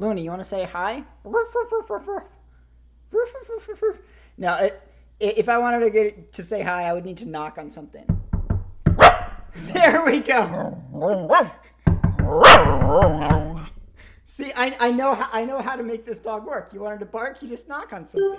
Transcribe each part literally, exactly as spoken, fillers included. Looney, you want to say hi? No, it, if I wanted to get to say hi, I would need to knock on something. There we go. See, I, I know how, I know how to make this dog work. You wanted to bark, you just knock on something.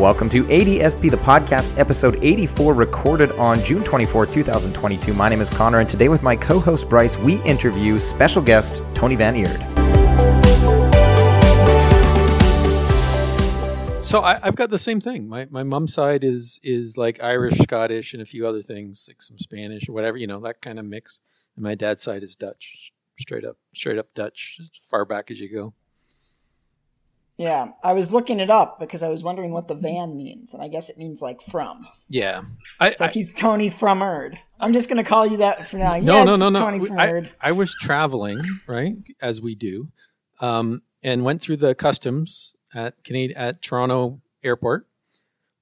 Welcome to A D S P, the podcast, episode eighty-four, recorded on June twenty-fourth, twenty twenty-two. My name is Connor, and today with my co-host Bryce, we interview special guest Tony Van Eerd. So I, I've got the same thing. My my mom's side is is like Irish, Scottish, and a few other things, like some Spanish or whatever, you know, that kind of mix. And my dad's side is Dutch, straight up, straight up Dutch, as far back as you go. Yeah, I was looking it up because I was wondering what the van means, and I guess it means like from. Yeah, I, it's like I, he's Tony from Eerd. I'm just going to call you that for now. No, yes, no, no, no. Tony from Eerd. I, I was traveling, right, as we do, um, and went through the customs. At Canadian, at Toronto Airport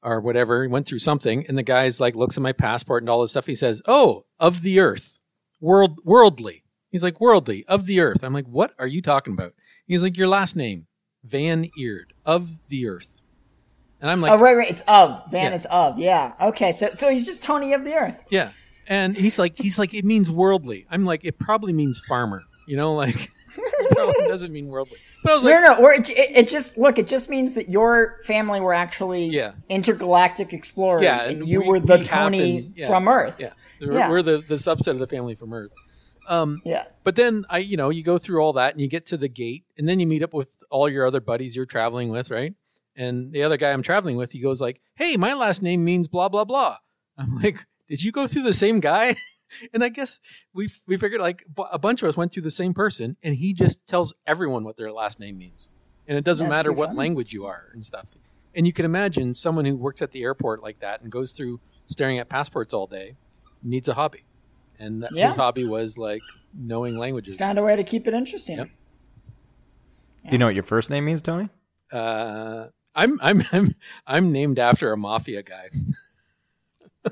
or whatever, he went through something, and the guy's like looks at my passport and all this stuff. He says, "Oh, of the earth, world, worldly." He's like, "Worldly, of the earth." I'm like, "What are you talking about?" He's like, "Your last name, Van Eerd, of the earth." And I'm like, "Oh, right, right, it's of Van yeah. is of, yeah, okay." So, so he's just Tony of the earth, yeah. And he's like, he's like, it means worldly. I'm like, it probably means farmer, you know, like. No, it doesn't mean worldly. But I was like, no, no, no. It, it just look. It just means that your family were actually yeah. intergalactic explorers, yeah, and, and you we, were the we Tony happened, yeah, from Earth. Yeah, yeah. We're the, the subset of the family from Earth. Um, yeah. But then I, you know, you go through all that, and you get to the gate, and then you meet up with all your other buddies you're traveling with, right? And the other guy I'm traveling with, he goes like, "Hey, my last name means blah blah blah." I'm like, "Did you go through the same guy?" And I guess we we figured like a bunch of us went through the same person, and he just tells everyone what their last name means, and it doesn't That's matter so what funny. language you are and stuff. And you can imagine someone who works at the airport like that and goes through staring at passports all day needs a hobby, and yeah. his hobby was like knowing languages. He's found a way to keep it interesting. Yep. Yeah. Do you know what your first name means, Tony? Uh, I'm I'm I'm I'm named after a mafia guy.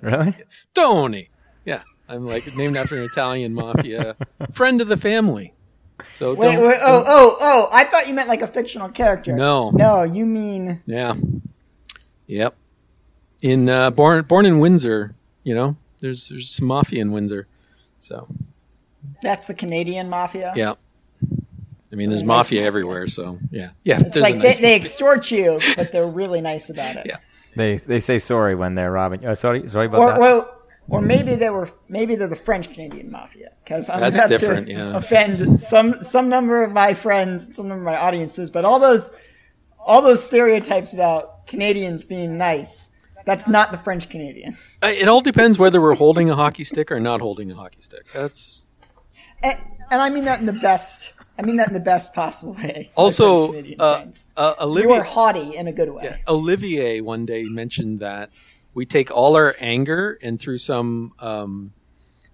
Really, Tony? Yeah. I'm like named after an Italian mafia friend of the family. So wait, don't, wait, oh, don't. oh, oh! I thought you meant like a fictional character. No, no, you mean yeah, yep. In uh, born born in Windsor, you know, there's there's some mafia in Windsor, so that's the Canadian mafia. Yeah, I mean, so there's mafia everywhere, so yeah, yeah. It's like nice they, they extort you, but they're really nice about it. Yeah, they they say sorry when they're robbing. Oh, sorry, sorry about or, that. Well, Or maybe they were, maybe they're the French Canadian mafia, because I'm That's about different, to yeah. offend some some number of my friends, some number of my audiences. But all those, all those stereotypes about Canadians being nice, that's not the French Canadians. It all depends whether we're holding a hockey stick or not holding a hockey stick. That's, and, and I mean that in the best. I mean that in the best possible way. Also, uh, uh, Olivia, you are haughty in a good way. Yeah, Olivier one day mentioned that. We take all our anger, and through some um,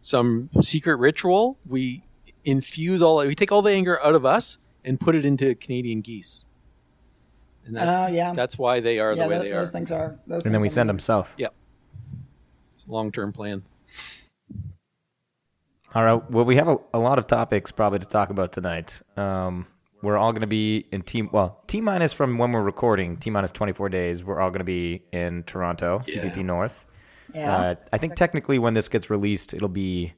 some secret ritual, we infuse all. We take all the anger out of us and put it into Canadian geese. And that's, oh, yeah. that's why they are yeah, the way those, they are. Those things are. Those and things then we send them south. Yeah, it's a long-term plan. All right. Well, we have a, a lot of topics probably to talk about tonight. Um, we're all going to be in team. Well, T minus from when we're recording, T minus twenty-four days. We're all going to be in Toronto, yeah. C B P North. Yeah. Uh, I think technically when this gets released, it'll be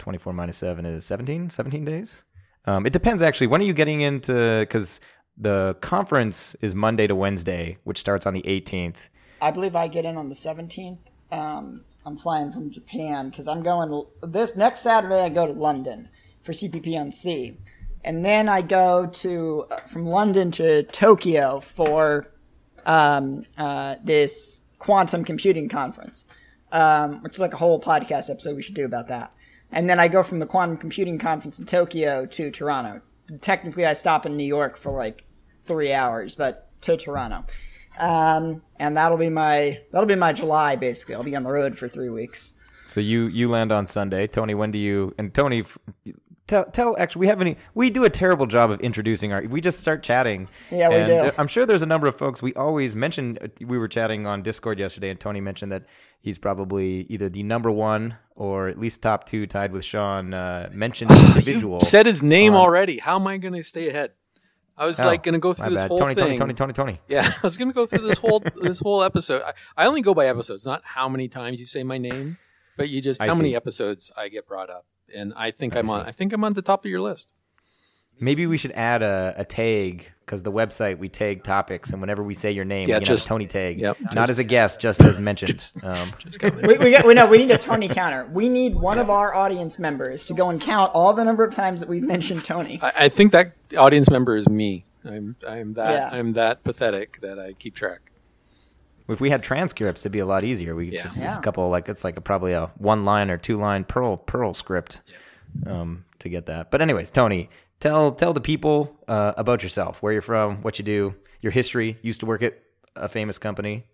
twenty-four minus seven is seventeen, seventeen days. Um, it depends actually. When are you getting into, cause the conference is Monday to Wednesday, which starts on the eighteenth. I believe I get in on the seventeenth. Um, I'm flying from Japan cause I'm going this next Saturday. I go to London for C P P N C. And then I go to from London to Tokyo for um, uh, this quantum computing conference, um, which is like a whole podcast episode we should do about that. And then I go from the quantum computing conference in Tokyo to Toronto. Technically, I stop in New York for like three hours, but to Toronto. Um, and that'll be my that'll be my July basically. I'll be on the road for three weeks. So you you land on Sunday, Tony. When do you and Tony? Tell, tell, actually, we have any, we do a terrible job of introducing our, we just start chatting. Yeah, we and do. I'm sure there's a number of folks we always mention. We were chatting on Discord yesterday, and Tony mentioned that he's probably either the number one or at least top two, tied with Sean, uh, mentioned oh, individual. You said his name um, already. How am I going to stay ahead? I was oh, like going to go through this bad. whole Tony, thing. Tony, Tony, Tony, Tony. Yeah, I was going to go through this whole, this whole episode. I, I only go by episodes, not how many times you say my name, but you just, I how see. many episodes I get brought up. And I think I I'm see. on. I think I'm on the top of your list. Maybe we should add a, a tag, because the website we tag topics, and whenever we say your name, yeah, you just know, Tony tag, yep, not just, as a guest, just as mentioned. Just, um, just we, we, got, we know we need a Tony counter. We need one yeah. of our audience members to go and count all the number of times that we've mentioned Tony. I, I think that audience member is me. I'm I'm that yeah. I'm that pathetic that I keep track. If we had transcripts, it'd be a lot easier. We yeah. just yeah. a couple, like it's like a, probably a one line or two line Perl Perl script um, to get that. But anyways, Tony, tell tell the people uh, about yourself, where you're from, what you do, your history. Used to work at a famous company,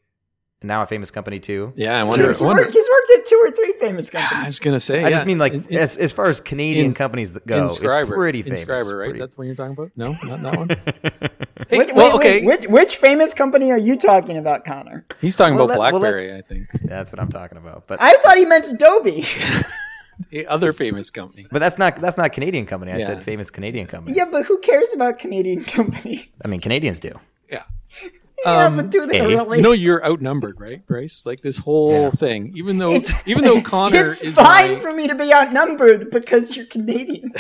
and now a famous company too. Yeah, I wonder. He's, I wonder. Worked, he's worked at two or three famous companies. Yeah, I was gonna say. I yeah. just mean like in, as as far as Canadian in, companies that go, Inscriber. It's pretty famous. Inscriber, right? Pretty. That's what you're talking about. No, not that one. Hey, wait, well, wait, okay. Wait, which, which famous company are you talking about, Connor? He's talking well, about let, BlackBerry, well, let, I think. That's what I'm talking about. But I thought he meant Adobe. The other famous company. But that's not that's not Canadian company. I yeah. said famous Canadian company. Yeah, but who cares about Canadian companies? I mean, Canadians do. Yeah. Yeah, um, but do they really? You know, you're outnumbered, right, Bryce? Like this whole yeah. thing. Even though, it's, even though Connor it's is fine my... for me to be outnumbered because you're Canadian.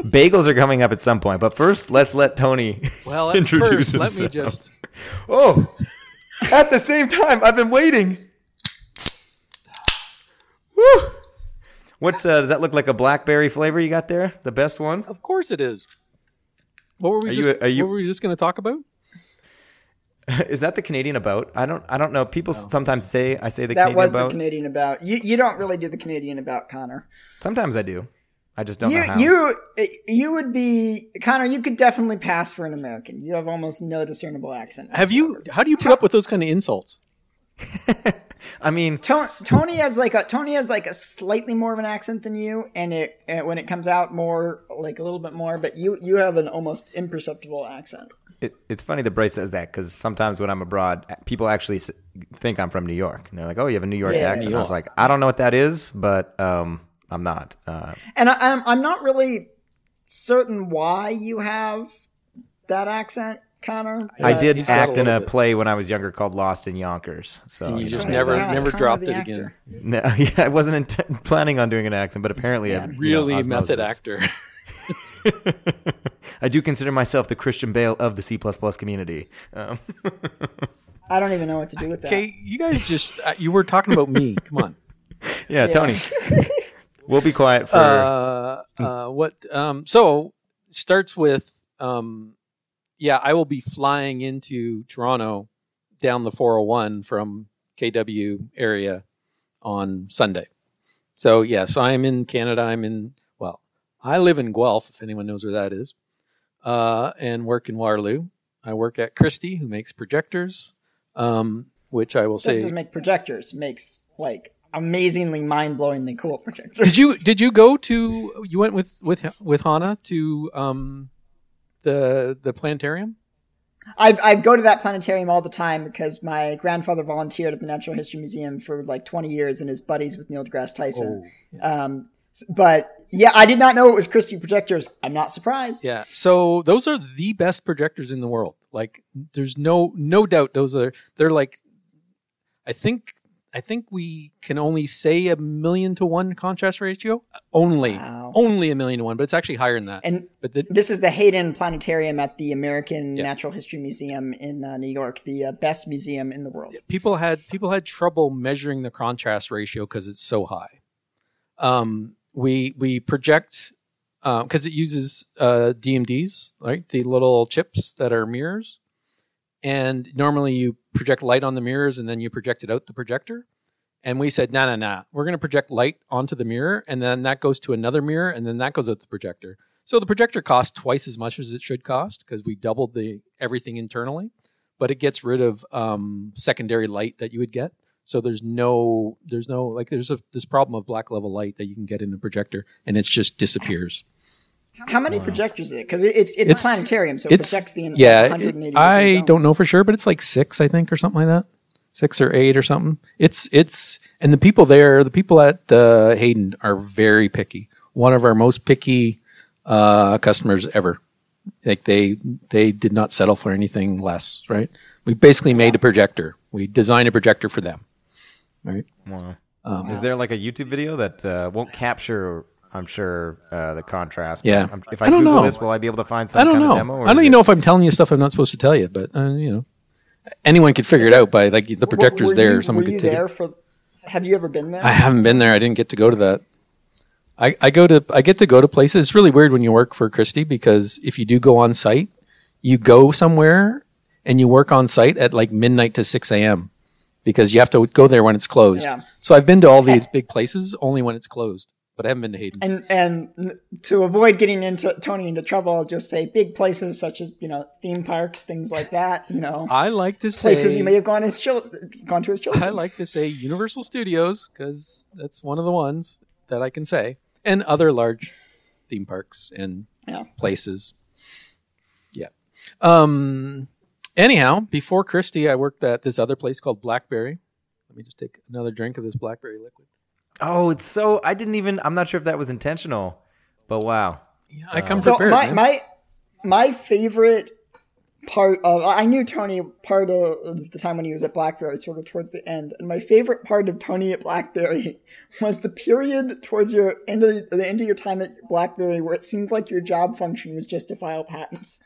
Bagels are coming up at some point, but first let's let Tony well, introduce first, himself. Let me just. Oh, at the same time, I've been waiting. Woo! What uh, does that look like? A BlackBerry flavor you got there? The best one? Of course it is. What were we are just? You, are you, what were we just going to talk about? Is that the Canadian about? I don't. I don't know. People no. sometimes say I say the that Canadian about. That was the Canadian about. You you don't really do the Canadian about, Connor. Sometimes I do. I just don't you, know how. You, you would be, Connor, you could definitely pass for an American. You have almost no discernible accent. Have you, how do you put Tony, up with those kind of insults? I mean. Tony, Tony has like a, Tony has like a slightly more of an accent than you. And it, and when it comes out more, like a little bit more, but you, you have an almost imperceptible accent. It, it's funny that Bryce says that, because sometimes when I'm abroad, people actually think I'm from New York. And they're like, oh, you have a New York yeah, accent. New York. I was like, I don't know what that is, but, um. I'm not. Uh, and I, I'm I'm not really certain why you have that accent, Connor. I did act in a bit. play when I was younger called Lost in Yonkers. So and you, you just know, never never Connor dropped it actor. again. No, yeah, I wasn't int- planning on doing an accent, but apparently yeah, I really you know, method actor. I do consider myself the Christian Bale of the C plus plus community. Um. I don't even know what to do with that. Okay, you guys just uh, you were talking about me. Come on. Yeah, yeah. Tony. We'll be quiet for uh, uh, what. Um, so starts with, um, yeah, I will be flying into Toronto down the four oh one from K W area on Sunday. So yes, I'm in Canada. I'm in, well, I live in Guelph, if anyone knows where that is, uh, and work in Waterloo. I work at Christie, who makes projectors, um, which I will say doesn't make projectors, makes like. Amazingly, mind-blowingly cool projectors. Did you did you go to you went with with with Hannah to um the the planetarium? I I go to that planetarium all the time because my grandfather volunteered at the Natural History Museum for like twenty years and is buddies with Neil deGrasse Tyson. Oh. Um, but yeah, I did not know it was Christie projectors. I'm not surprised. Yeah, so those are the best projectors in the world. Like, there's no no doubt. Those are they're like, I think. I think we can only say a million to one contrast ratio. Only, wow. only a million to one, but it's actually higher than that. And but the, this is the Hayden Planetarium at the American yeah. Natural History Museum in uh, New York, the uh, best museum in the world. People had people had trouble measuring the contrast ratio because it's so high. Um, we we project because uh, it uses uh, D M Ds, right? The little chips that are mirrors. And normally you project light on the mirrors and then you project it out the projector. And we said, no, no, no, we're going to project light onto the mirror. And then that goes to another mirror and then that goes out the projector. So the projector costs twice as much as it should cost because we doubled the everything internally, but it gets rid of um, secondary light that you would get. So there's no, there's no, like there's a, this problem of black level light that you can get in a projector and it just disappears. How many projectors is it? Because it's, it's it's planetarium, so it it's, projects the yeah, one hundred eighty. I don't know for sure, but it's like six, I think, or something like that. Six or eight or something. It's it's and the people there, the people at uh, Hayden are very picky. One of our most picky uh, customers ever. Like they they did not settle for anything less. Right? We basically made a projector. We designed a projector for them. Right? Wow. Um, wow. Is there like a YouTube video that uh, won't capture? I'm sure uh, the contrast. Yeah. If I, I don't Google know. this, will I be able to find some I don't kind know. of demo? Or I don't even it... know if I'm telling you stuff I'm not supposed to tell you, but uh, you know, anyone could figure it, it out by like the projector's there. You, someone were could you take there it. For, have you ever been there? I haven't been there. I didn't get to go to that. I, I go to I get to go to places. It's really weird when you work for Christie because if you do go on site, you go somewhere and you work on site at like midnight to six a.m. because you have to go there when it's closed. Yeah. So I've been to all these big places only when it's closed. But I haven't been to Hayden. And and to avoid getting into Tony into trouble, I'll just say big places such as, you know, theme parks, things like that. You know, I like to places say places you may have gone as chil- gone to as children. I like to say Universal Studios because that's one of the ones that I can say, and other large theme parks and yeah. places. Yeah. Um. Anyhow, before Christie, I worked at this other place called BlackBerry. Let me just take another drink of this BlackBerry liquid. Oh, it's so, I didn't even, I'm not sure if that was intentional, but wow. Yeah, I come so prepared. My, my, my favorite part of, I knew Tony part of the time when he was at BlackBerry, sort of towards the end. And my favorite part of Tony at BlackBerry was the period towards your end of the end of your time at BlackBerry where it seemed like your job function was just to file patents.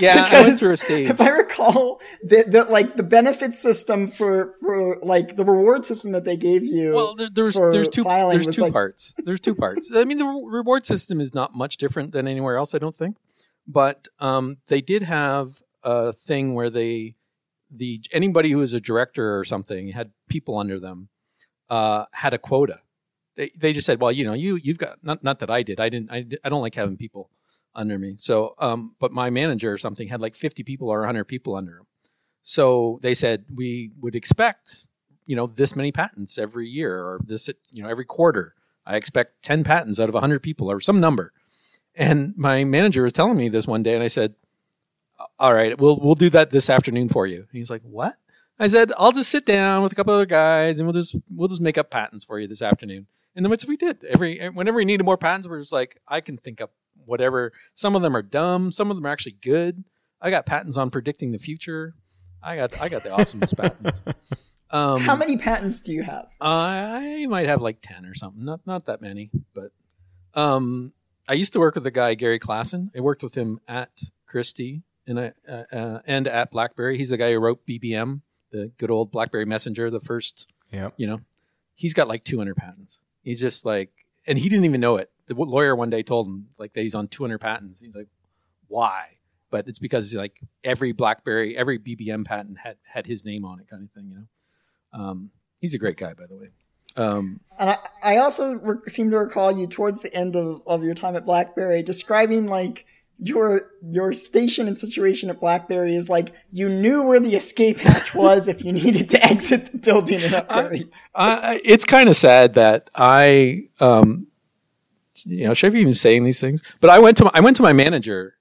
Yeah, because I went through a stage. If I recall, that that like the benefit system for, for like the reward system that they gave you. Well, there, there's there's two there's two like... parts. There's two parts. I mean, the reward system is not much different than anywhere else, I don't think. But um, they did have a thing where they the anybody who was a director or something had people under them uh, had a quota. They they just said, well, you know, you you've got not not that I did. I didn't. I I don't like having people under me. So, um, but my manager or something had like fifty people or one hundred people under him. So they said, we would expect, you know, this many patents every year or this, you know, every quarter. I expect ten patents out of one hundred people or some number. And my manager was telling me this one day and I said, all right, we'll, we'll do that this afternoon for you. And he's like, what? I said, I'll just sit down with a couple other guys and we'll just, we'll just make up patents for you this afternoon. And then what we did every, whenever we needed more patents, we're just like, I can think up whatever. Some of them are dumb. Some of them are actually good. I got patents on predicting the future. I got I got the awesomest patents. Um, How many patents do you have? I might have like ten or something. Not not that many, but um, I used to work with the guy Gary Klassen. I worked with him at Christie and I, uh, uh, and at BlackBerry. He's the guy who wrote B B M, the good old BlackBerry Messenger, the first. Yeah. You know, he's got like two hundred patents. He's just like, and he didn't even know it. The lawyer one day told him like that he's on two hundred patents. He's like, why? But it's because like every BlackBerry, every B B M patent had, had his name on it, kind of thing, you know. Um, he's a great guy, by the way. Um, and I, I also re- seem to recall you towards the end of, of your time at BlackBerry describing like your your station and situation at BlackBerry is like you knew where the escape hatch was if you needed to exit the building in a hurry. I, I, it's kind of sad that I. Um, You know, should I be even saying these things? But I went to my, I went to my manager,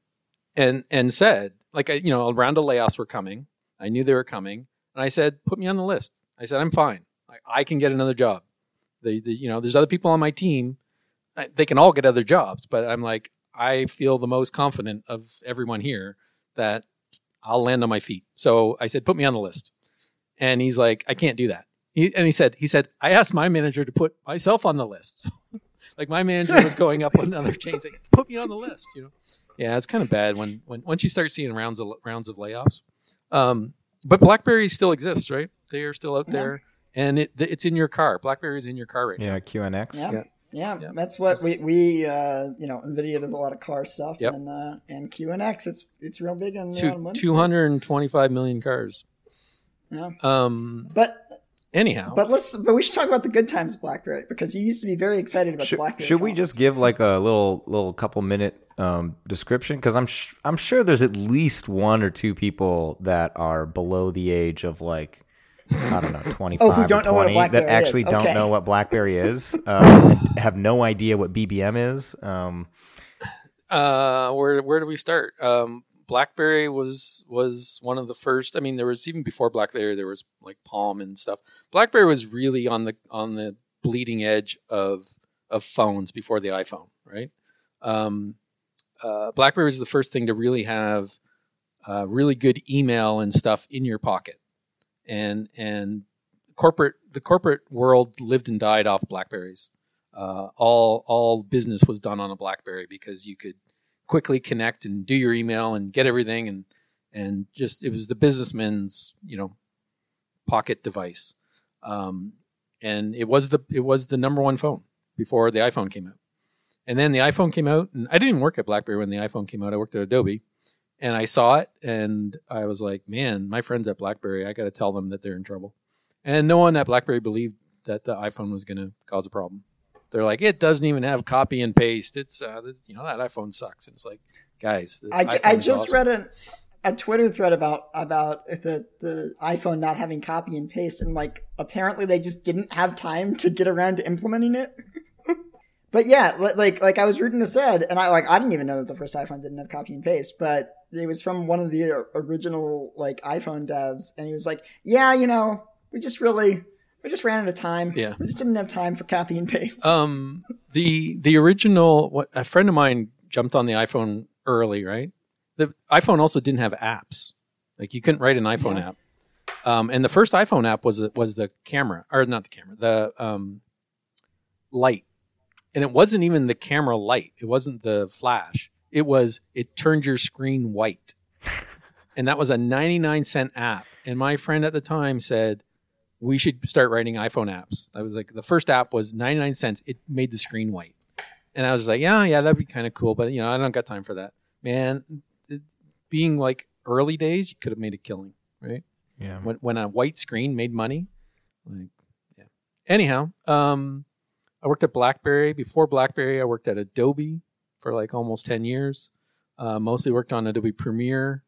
and and said like I, you know a round of layoffs were coming. I knew they were coming, and I said, put me on the list. I said, I'm fine. I, I can get another job. The, the, you know, there's other people on my team. I, they can all get other jobs, but I'm like I feel the most confident of everyone here that I'll land on my feet. So I said, put me on the list, and he's like, I can't do that. He, and he said he said I asked my manager to put myself on the list. So, like my manager was going up another chain, saying, "Put me on the list," you know. Yeah, it's kind of bad when, when once you start seeing rounds of rounds of layoffs. Um, but BlackBerry still exists, right? They are still out yeah. there, and it, it's in your car. BlackBerry is in your car right yeah, now. Q N X. Yeah, Q N X. Yeah, yeah. That's what we we uh, you know, NVIDIA does a lot of car stuff, yep. and uh, and Q N X. It's it's real big in the two hundred and twenty five million cars. Yeah. Um, but. Anyhow, but let's but we should talk about the good times of BlackBerry because you used to be very excited about should, the BlackBerry. Should we phones. just give like a little little couple minute um, description because I'm sh- I'm sure there's at least one or two people that are below the age of like I don't know twenty-five oh, who don't or twenty know what that actually okay. don't know what BlackBerry is, um, have no idea what B B M is. Um, Uh, where where do we start? Um, BlackBerry was was one of the first. I mean, there was even before BlackBerry, there was like Palm and stuff. BlackBerry was really on the on the bleeding edge of of phones before the iPhone, right? Um, uh, BlackBerry was the first thing to really have uh, really good email and stuff in your pocket, and and corporate the corporate world lived and died off BlackBerries. Uh, all all business was done on a BlackBerry because you could quickly connect and do your email and get everything, and and just it was the businessman's, you know, pocket device, um, and it was the it was the number one phone before the iPhone came out. And then the iPhone came out, and I didn't work at BlackBerry when the iPhone came out. I worked at Adobe, and I saw it, and I was like, man, my friends at BlackBerry, I got to tell them that they're in trouble. And no one at BlackBerry believed that the iPhone was going to cause a problem. They're like, it doesn't even have copy and paste. It's, uh, you know, that iPhone sucks. And it's like, guys, I, ju- I just awesome. read an, a Twitter thread about about the, the iPhone not having copy and paste. And like, apparently they just didn't have time to get around to implementing it. But yeah, like like I was reading this ad, and I like I didn't even know that the first iPhone didn't have copy and paste, but it was from one of the original like iPhone devs, and he was like, "Yeah, you know, we just really we just ran out of time. Yeah, we just didn't have time for copy and paste." Um, the the original what a friend of mine jumped on the iPhone early, right? The iPhone also didn't have apps, like you couldn't write an iPhone yeah. app. Um, and the first iPhone app was was the camera, or not the camera, the um, light. And it wasn't even the camera light. It wasn't the flash. It was, it turned your screen white. And that was a ninety-nine cent app. And my friend at the time said, we should start writing iPhone apps. I was like, the first app was ninety-nine cents. It made the screen white. And I was like, yeah, yeah, that'd be kind of cool. But, you know, I don't got time for that. Man, it, being like early days, you could have made a killing, right? Yeah. When, when a white screen made money. Like, yeah. Anyhow, um... I worked at BlackBerry. Before BlackBerry, I worked at Adobe for like almost ten years. Uh, mostly worked on Adobe Premiere.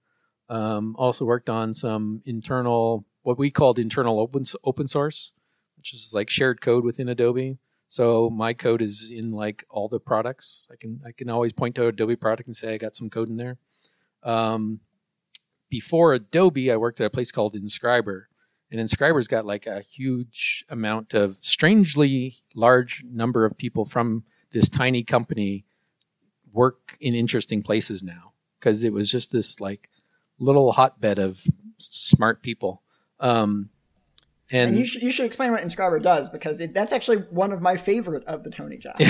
Um, also worked on some internal, what we called internal open open source, which is like shared code within Adobe. So my code is in like all the products. I can I can always point to an Adobe product and say I got some code in there. Um, before Adobe, I worked at a place called Inscriber. And Inscriber's got like a huge amount of strangely large number of people from this tiny company work in interesting places now, because it was just this like little hotbed of smart people. Um, and, and you, sh- you should explain what Inscriber does, because it, that's actually one of my favorite of the Tony jobs.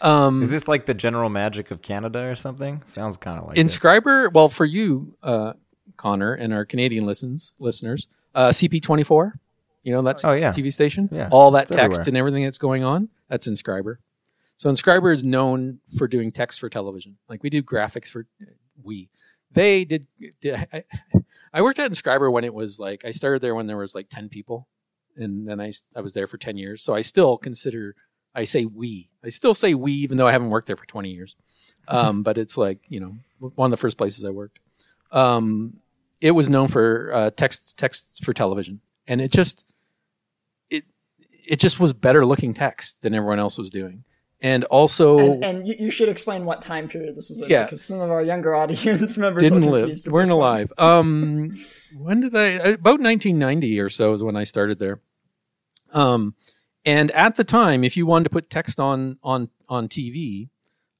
um, Is this like the General Magic of Canada or something? Sounds kind of like Inscriber. It. Well, for you, uh, Connor, and our Canadian listens listeners. Uh, C P twenty-four, you know, that's oh, yeah. T V station. Yeah. All that it's text everywhere. And everything that's going on, that's Inscriber. So Inscriber is known for doing text for television. Like we did graphics for, we. They did, did I, I worked at Inscriber when it was like, I started there when there was like ten people. And then I, I was there for ten years. So I still consider, I say we. I still say we, even though I haven't worked there for twenty years. Um, but it's like, you know, one of the first places I worked. Um It was known for uh, text text for television, and it just it it just was better looking text than everyone else was doing, and also and, and you, you should explain what time period this was in, yeah. because some of our younger audience members didn't live, weren't alive. Um, when did I? About nineteen ninety or so is when I started there. Um, and at the time, if you wanted to put text on on on T V.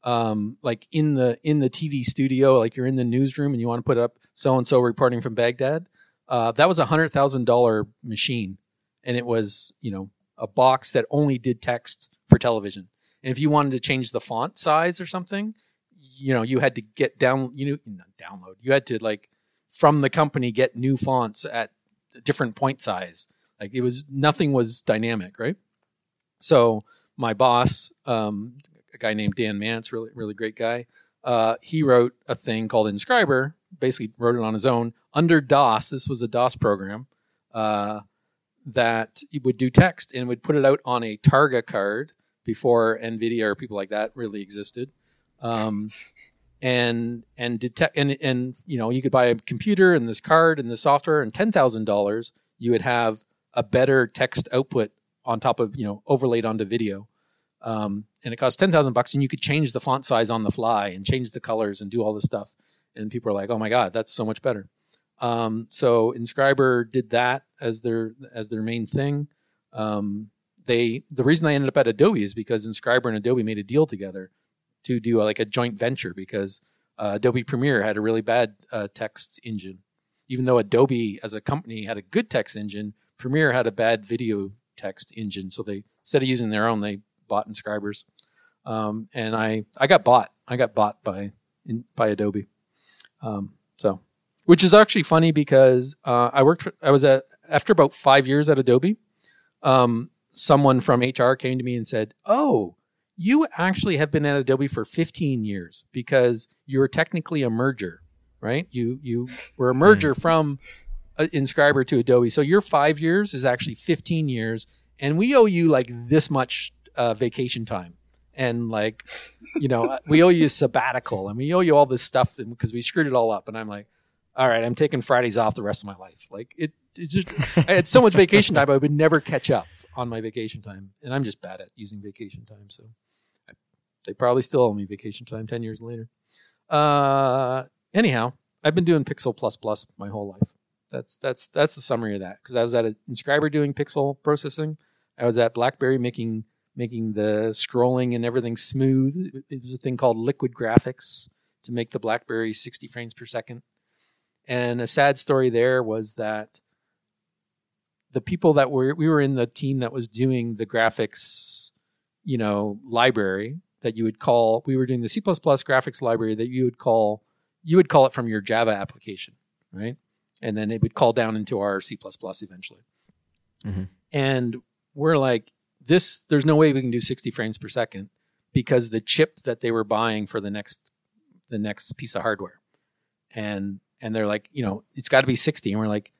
Um, like in the in the T V studio, like you're in the newsroom and you want to put up so-and-so reporting from Baghdad. Uh, that was a one hundred thousand dollars machine. And it was, you know, a box that only did text for television. And if you wanted to change the font size or something, you know, you had to get down, you know, not download. You had to like from the company get new fonts at a different point size. Like it was, nothing was dynamic, right? So my boss, um, a guy named Dan Mance, really, really great guy. Uh, he wrote a thing called Inscriber, basically wrote it on his own under DOS. This was a DOS program uh, that would do text and would put it out on a Targa card before NVIDIA or people like that really existed. Um, and and detect and and you know, you could buy a computer and this card and the software, and ten thousand dollars you would have a better text output on top of, you know, overlaid onto video. Um, and it costs ten thousand bucks, and you could change the font size on the fly and change the colors and do all this stuff. And people are like, oh my God, that's so much better. Um, so Inscriber did that as their, as their main thing. Um, they, the reason I ended up at Adobe is because Inscriber and Adobe made a deal together to do a, like a joint venture, because uh, Adobe Premiere had a really bad uh, text engine. Even though Adobe as a company had a good text engine, Premiere had a bad video text engine. So they, instead of using their own, they bought Inscribers. Um, and I, I got bought, I got bought by, in, by Adobe. Um, so, which is actually funny because, uh, I worked for, I was at, after about five years at Adobe, um, someone from H R came to me and said, oh, you actually have been at Adobe for fifteen years because you're technically a merger, right? You, you were a merger from uh, Inscriber to Adobe. So your five years is actually fifteen years, and we owe you like this much, uh, vacation time. And like, you know, we owe you sabbatical, and we owe you all this stuff because we screwed it all up. And I'm like, all right, I'm taking Fridays off the rest of my life. Like it, it's just, I had so much vacation time, I would never catch up on my vacation time. And I'm just bad at using vacation time. So I, they probably still owe me vacation time ten years later. Uh, anyhow, I've been doing Pixel plus plus my whole life. That's, that's, that's the summary of that. Cause I was at an Inscriber doing Pixel processing. I was at BlackBerry making making the scrolling and everything smooth. It was a thing called Liquid Graphics to make the BlackBerry sixty frames per second. And a sad story there was that the people that were, we were in the team that was doing the graphics, you know, library that you would call, we were doing the C plus plus graphics library that you would call, you would call it from your Java application, right? And then it would call down into our C plus plus eventually. Mm-hmm. And we're like, this, there's no way we can do sixty frames per second because the chip that they were buying for the next, the next piece of hardware. And, and they're like, you know, it's got to be sixty. And we're like,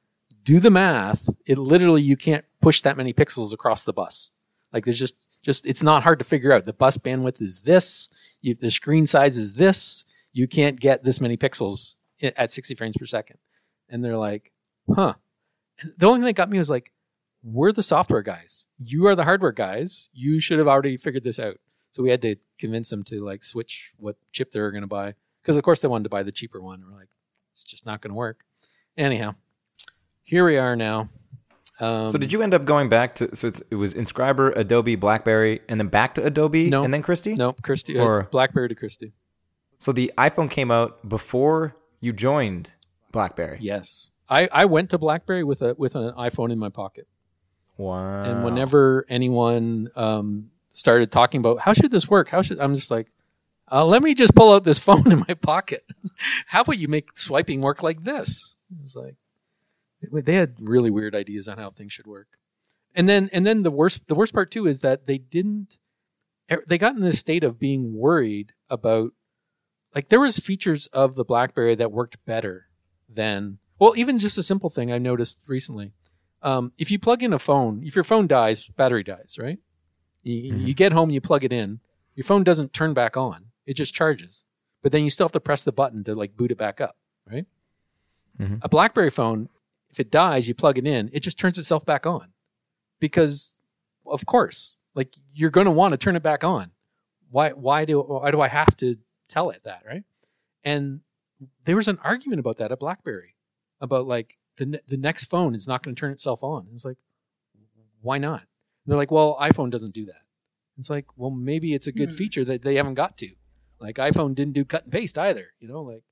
do the math. It literally, you can't push that many pixels across the bus. Like there's just, just, it's not hard to figure out. The bus bandwidth is this. You, the screen size is this. You can't get this many pixels at sixty frames per second. And they're like, huh. And the only thing that got me was like, we're the software guys. You are the hardware guys. You should have already figured this out. So we had to convince them to like switch what chip they were going to buy. Because of course they wanted to buy the cheaper one. We're like, it's just not going to work. Anyhow, here we are now. Um, so did you end up going back to, so it's, it was Inscriber, Adobe, BlackBerry, and then back to Adobe no, and then Christie? No, Christie, or, uh, BlackBerry to Christie. So the iPhone came out before you joined BlackBerry. Yes. I, I went to BlackBerry with a with an iPhone in my pocket. Wow. And whenever anyone um, started talking about, how should this work? How should, I'm just like, uh, let me just pull out this phone in my pocket. How about you make swiping work like this? It was like, they had really weird ideas on how things should work. And then, and then the worst, the worst part too is that they didn't, they got in this state of being worried about, like there was features of the BlackBerry that worked better than, well, even just a simple thing I noticed recently. Um, if you plug in a phone, if your phone dies, battery dies, right? You, mm-hmm. you get home, you plug it in. Your phone doesn't turn back on. It just charges. But then you still have to press the button to like boot it back up, right? Mm-hmm. A BlackBerry phone, if it dies, you plug it in, it just turns itself back on. Because, of course, like you're going to want to turn it back on. Why, why, do, why do I have to tell it that, right? And there was an argument about that at BlackBerry, about like, The ne- the next phone is not going to turn itself on. It's like, why not? And they're like, well, iPhone doesn't do that. It's like, well, maybe it's a good feature that they haven't got to. Like iPhone didn't do cut and paste either, you know. Like,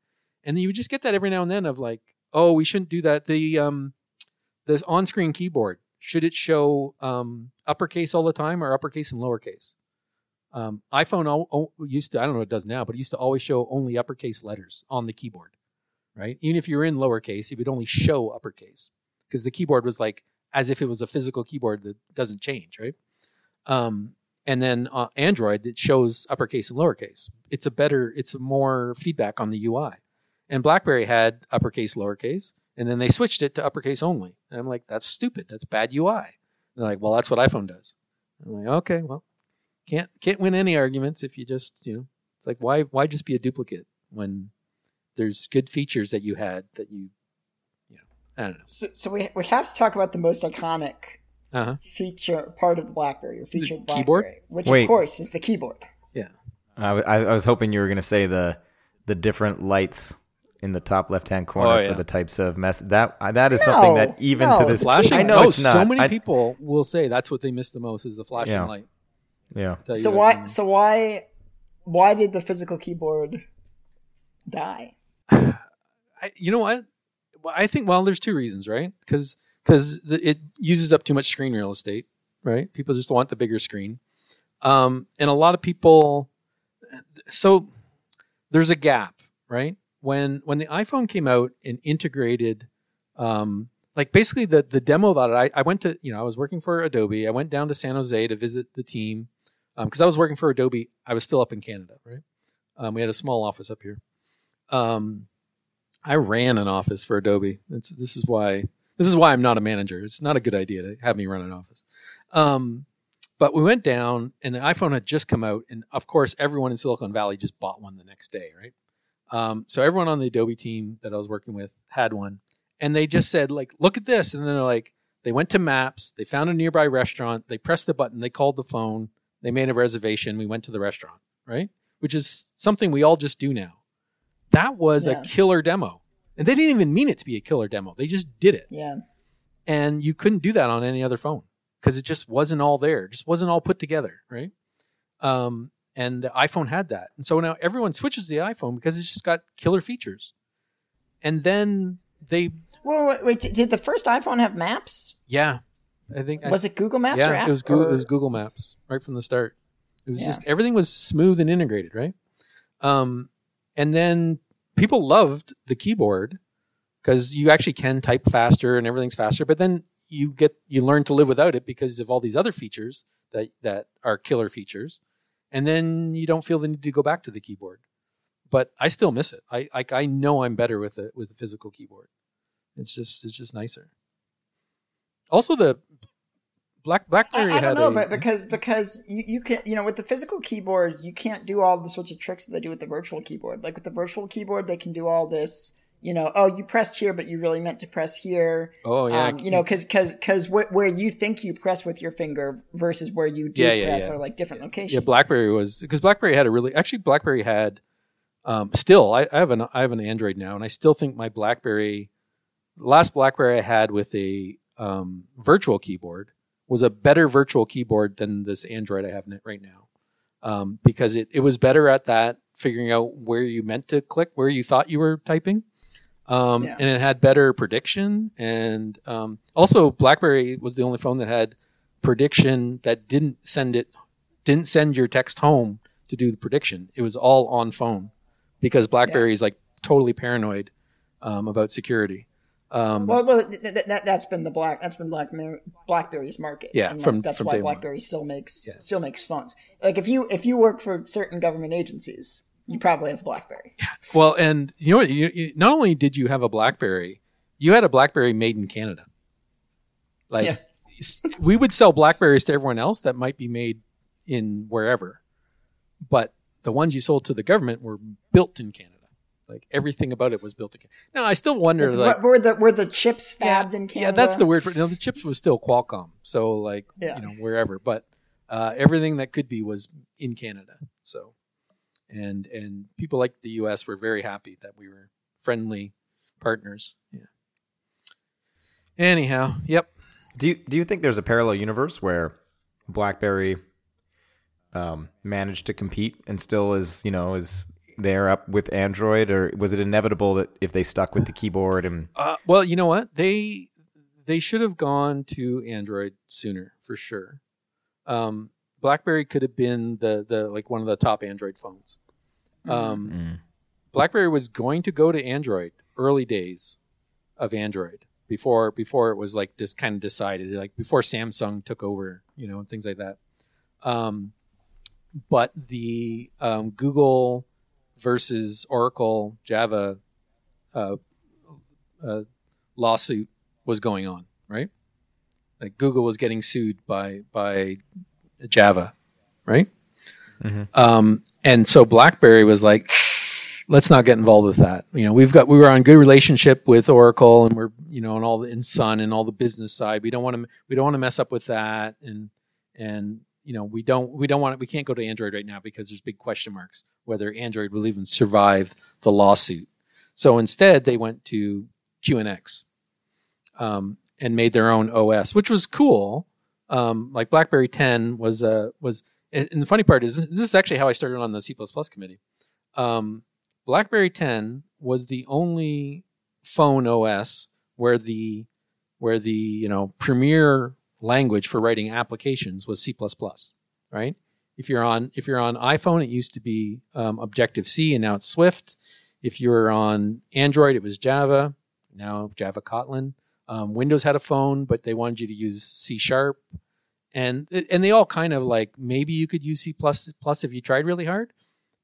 and then you would just get that every now and then of like, oh, we shouldn't do that. The um, this on-screen keyboard, should it show um uppercase all the time or uppercase and lowercase? Um, iPhone o- o- used to, I don't know what it does now, but it used to always show only uppercase letters on the keyboard. Right? Even if you're in lowercase, it would only show uppercase because the keyboard was like as if it was a physical keyboard that doesn't change, right? Um, and then uh, Android, it shows uppercase and lowercase. It's a better, it's more feedback on the U I. And BlackBerry had uppercase, lowercase, and then they switched it to uppercase only. And I'm like, that's stupid. That's bad U I. And they're like, well, that's what iPhone does. I'm like, okay, well, can't can't win any arguments if you just, you know, it's like why why just be a duplicate when there's good features that you had that you, you know, I don't know. So, so we we have to talk about the most iconic uh-huh. feature part of the BlackBerry, or feature the BlackBerry, keyboard? Which Wait. of course is the keyboard. Yeah, I, I, I was hoping you were going to say the the different lights in the top left-hand corner oh, yeah. for the types of mess that uh, that is no, something that even no, to this flashing. I know no, it's not. So many I, people will say that's what they miss the most is the flashing yeah. light. Yeah. So why? Thing. So why? Why did the physical keyboard die? I, you know what? I think well, there's two reasons, right? Because because it uses up too much screen real estate, right? People just want the bigger screen, um, and a lot of people. So there's a gap, right? When when the iPhone came out and integrated, um, like basically the the demo about it, I, I went to you know I was working for Adobe. I went down to San Jose to visit the team because um, I was working for Adobe. I was still up in Canada, right? Um, we had a small office up here. Um, I ran an office for Adobe. It's, this is why this is why I'm not a manager. It's not a good idea to have me run an office. Um, but we went down, and the iPhone had just come out, and of course, everyone in Silicon Valley just bought one the next day, right? Um, so everyone on the Adobe team that I was working with had one, and they just said, like, look at this, and then they're like, they went to Maps, they found a nearby restaurant, they pressed the button, they called the phone, they made a reservation, we went to the restaurant, right? Which is something we all just do now. That was yeah. a killer demo. And they didn't even mean it to be a killer demo. They just did it. Yeah. And you couldn't do that on any other phone because it just wasn't all there. It just wasn't all put together, right? Um, and the iPhone had that. And so now everyone switches to the iPhone because it's just got killer features. And then they... Well, wait, wait, did the first iPhone have Maps? Yeah. I think... Was I, it Google Maps yeah, or Apple? It was Google, or... it was Google Maps right from the start. It was yeah. just... Everything was smooth and integrated, right? Um, and then... People loved the keyboard because you actually can type faster and everything's faster. But then you get you learn to live without it because of all these other features that, that are killer features. And then you don't feel the need to go back to the keyboard. But I still miss it. I like I know I'm better with it with a physical keyboard. It's just it's just nicer. Also the Black BlackBerry. I, I don't know, a, but because because you, you can you know with the physical keyboard you can't do all the sorts of tricks that they do with the virtual keyboard. Like with the virtual keyboard, they can do all this. You know, oh, you pressed here, but you really meant to press here. Oh yeah. Um, you know, because because because wh- where you think you press with your finger versus where you do yeah, yeah, press yeah. are like different locations. Yeah, BlackBerry was because BlackBerry had a really actually BlackBerry had um, still I, I have an I have an Android now, and I still think my BlackBerry last BlackBerry I had with a um, virtual keyboard. Was a better virtual keyboard than this Android I have right now. Um, because it, it was better at that, figuring out where you meant to click, where you thought you were typing. Um, yeah. And it had better prediction. And um, also, BlackBerry was the only phone that had prediction that didn't send it, didn't send your text home to do the prediction. It was all on phone because BlackBerry yeah. is like totally paranoid um, about security. Um, well, well th- th- that, that's been the black that's been black BlackBerry's market. Yeah, and like, from, that's from why BlackBerry still makes yeah. still makes phones. Like if you if you work for certain government agencies, you probably have BlackBerry. Yeah. Well, and you know what? You, you, not only did you have a BlackBerry, you had a BlackBerry made in Canada. Like yeah. we would sell BlackBerries to everyone else that might be made in wherever, but the ones you sold to the government were built in Canada. Like everything about it was built in Canada. Now I still wonder, but, like, were the were the chips fabbed yeah, in Canada? Yeah, that's the weird part. You know, the chips was still Qualcomm, so like yeah. you know wherever, but uh, everything that could be was in Canada. So, and and people like the U S were very happy that we were friendly partners. Yeah. Anyhow, yep. Do you, do you think there's a parallel universe where BlackBerry um, managed to compete and still is you know is they're up with Android, or was it inevitable that if they stuck with the keyboard and uh, well, you know what, they they should have gone to Android sooner for sure. Um, BlackBerry could have been the the like one of the top Android phones. Um, mm. BlackBerry was going to go to Android early days of Android before before it was like just kind of decided, like before Samsung took over, you know, and things like that. Um, but the um, Google versus Oracle Java uh, uh, lawsuit was going on, right? Like Google was getting sued by by Java, right? Mm-hmm. Um, and so BlackBerry was like, let's not get involved with that. You know, we've got, we were on good relationship with Oracle, and we're, you know, and all the, and Sun and all the business side. We don't want to, we don't want to mess up with that. And, and, you know, we don't, we don't want to, we can't go to Android right now because there's big question marks whether Android will even survive the lawsuit. So instead they went to Q N X, um, and made their own O S, which was cool. Um, like BlackBerry ten was, uh, was, and the funny part is, this is actually how I started on the C++ committee. Um, BlackBerry ten was the only phone O S where the where the you know premier language for writing applications was C++. Right? If you're on if you're on iPhone, it used to be um, Objective C, and now it's Swift. If you're on Android, it was Java. Now Java Kotlin. Um, Windows had a phone, but they wanted you to use C Sharp. And and they all kind of like, maybe you could use C++ if you tried really hard.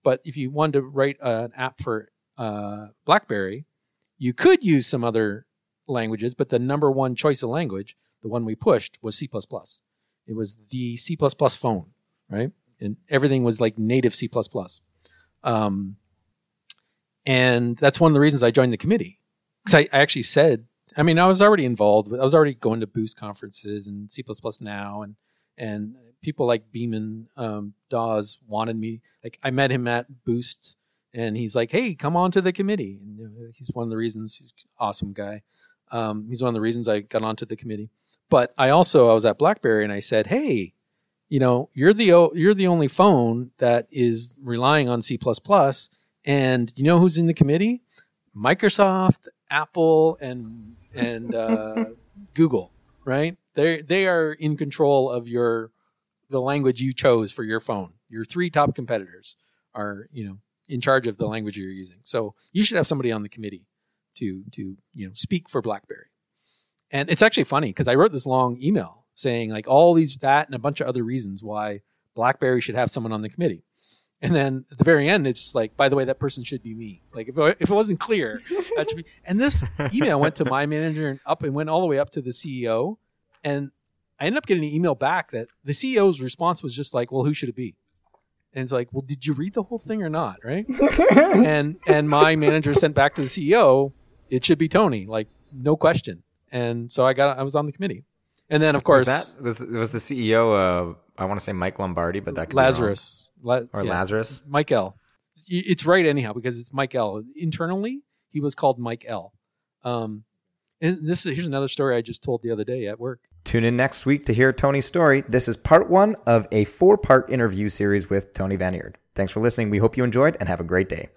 But if you wanted to write an app for uh, BlackBerry, you could use some other languages. But the number one choice of language, the one we pushed, was C++. It was the C++ phone, right? And everything was like native C++. Um, and that's one of the reasons I joined the committee. Because I, I actually said, I mean, I was already involved. I was already going to Boost conferences and C++ Now, and and people like Beeman um, Dawes wanted me. Like, I met him at Boost, and he's like, "Hey, come on to the committee." And he's one of the reasons. He's an awesome guy. Um, he's one of the reasons I got onto the committee. But I also I was at BlackBerry, and I said, "Hey, you know, you're the you're the only phone that is relying on C++, and you know who's in the committee? Microsoft, Apple, and and uh, Google, right? They they are in control of your the language you chose for your phone. Your three top competitors are, you know, in charge of the language you're using. So you should have somebody on the committee to to you know speak for BlackBerry." And it's actually funny because I wrote this long email saying like all these that and a bunch of other reasons why BlackBerry should have someone on the committee. And then at the very end, it's like, by the way, that person should be me. Like, if if it wasn't clear, that should be. And this email went to my manager and up and went all the way up to the C E O. And I ended up getting an email back that the C E O's response was just like, well, who should it be? And it's like, well, did you read the whole thing or not? Right. and and my manager sent back to the C E O, it should be Tony, like, no question. And so I got I was on the committee. And then, of course, was that, was, was the C E O, uh, I want to say Mike Lombardi, but that could Lazarus. Be La- or yeah. Lazarus, Mike L. It's right anyhow because it's Mike L. Internally, he was called Mike L. Um, and this is here's another story I just told the other day at work. Tune in next week to hear Tony's story. This is part one of a four-part interview series with Tony Van Eerd. Thanks for listening. We hope you enjoyed and have a great day.